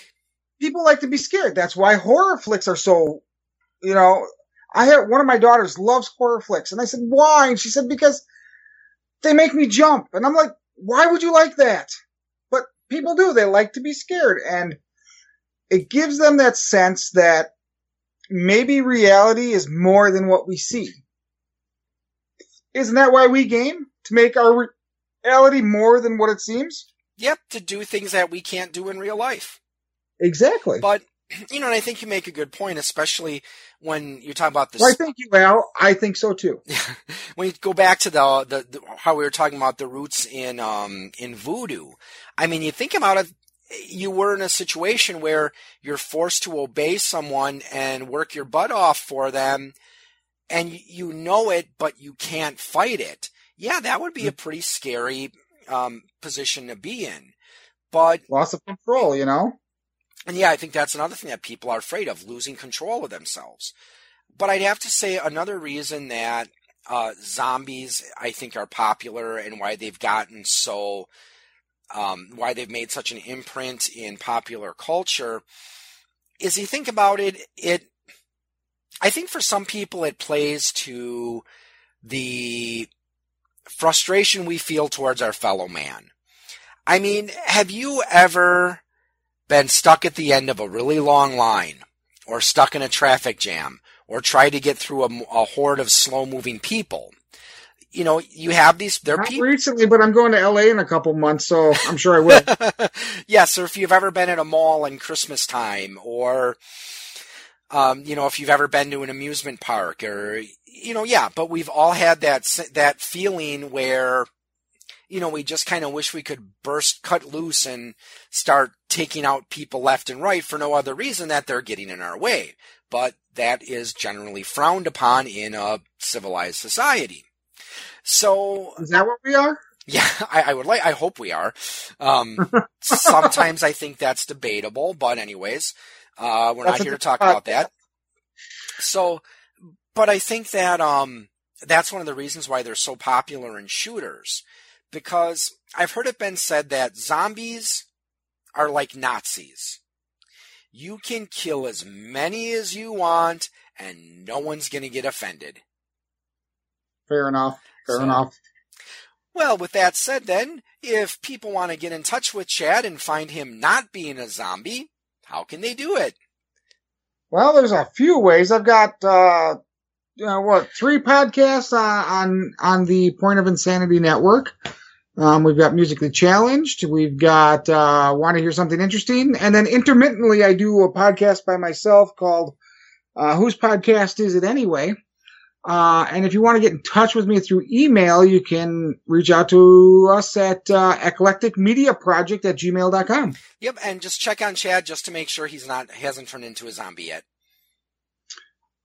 people like to be scared. That's why horror flicks are so, you know, I had one of my daughters loves horror flicks. And I said, why? And she said, because they make me jump. And I'm like, why would you like that? But people do. They like to be scared. And it gives them that sense that maybe reality is more than what we see. Isn't that why we game? To make our reality more than what it seems? Yep, to do things that we can't do in real life. Exactly. But, you know, and I think you make a good point, especially when you're talking about this. Well, thank you, Al. I think so, too. When you go back to the how we were talking about the roots in voodoo, I mean, you think about it. You were in a situation where you're forced to obey someone and work your butt off for them, and you know it, but you can't fight it. Yeah, that would be a pretty scary position to be in. But loss of control, you know? And yeah, I think that's another thing that people are afraid of, losing control of themselves. But I'd have to say another reason that zombies, I think, are popular and why they've gotten so... why they've made such an imprint in popular culture is you think about it, I think for some people it plays to the frustration we feel towards our fellow man. I mean, have you ever been stuck at the end of a really long line or stuck in a traffic jam or tried to get through a horde of slow-moving people? You know, you have these... Not recently, but I'm going to L.A. in a couple months, so I'm sure I will. Yes, or if you've ever been at a mall in Christmas time, or, you know, if you've ever been to an amusement park, or, you know, yeah, but we've all had that feeling where, you know, we just kind of wish we could cut loose and start taking out people left and right for no other reason that they're getting in our way. But that is generally frowned upon in a civilized society. So is that what we are? Yeah, I hope we are. Sometimes I think that's debatable, but anyways, we're not here to talk about that. So, but I think that, that's one of the reasons why they're so popular in shooters, because I've heard it been said that zombies are like Nazis. You can kill as many as you want and no one's going to get offended. Fair enough. Fair enough. Well, with that said then, if people want to get in touch with Chad and find him not being a zombie, how can they do it? Well, there's a few ways. I've got, three podcasts on the Point of Insanity Network. We've got Musically Challenged. We've got Want to Hear Something Interesting. And then intermittently, I do a podcast by myself called Whose Podcast Is It Anyway? And if you want to get in touch with me through email, you can reach out to us at eclecticmediaproject@gmail.com. Yep, and just check on Chad just to make sure he hasn't turned into a zombie yet.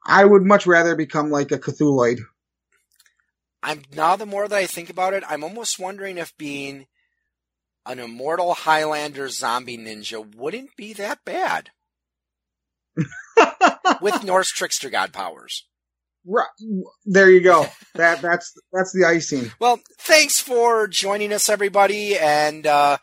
I would much rather become like a Cthulhuid. The more that I think about it, I'm almost wondering if being an immortal Highlander zombie ninja wouldn't be that bad. With Norse trickster god powers. Right. There you go. That's the icing. Well, thanks for joining us, everybody. And I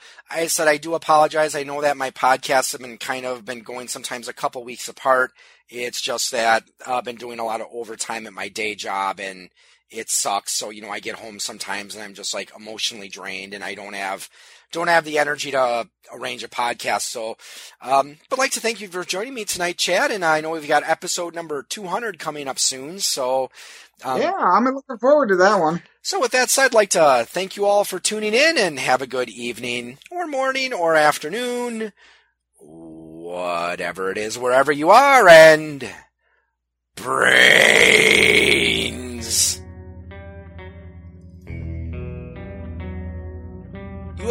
said I do apologize. I know that my podcasts have been kind of going sometimes a couple weeks apart. It's just that I've been doing a lot of overtime at my day job, and it sucks. So I get home sometimes and I'm just like emotionally drained, and I don't have the energy to arrange a podcast. So, but I'd like to thank you for joining me tonight, Chad. And I know we've got episode number 200 coming up soon. So, yeah, I'm looking forward to that one. So with that said, I'd like to thank you all for tuning in, and have a good evening or morning or afternoon, whatever it is, wherever you are, and brains. You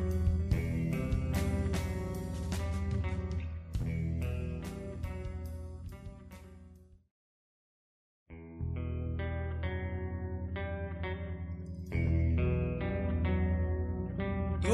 You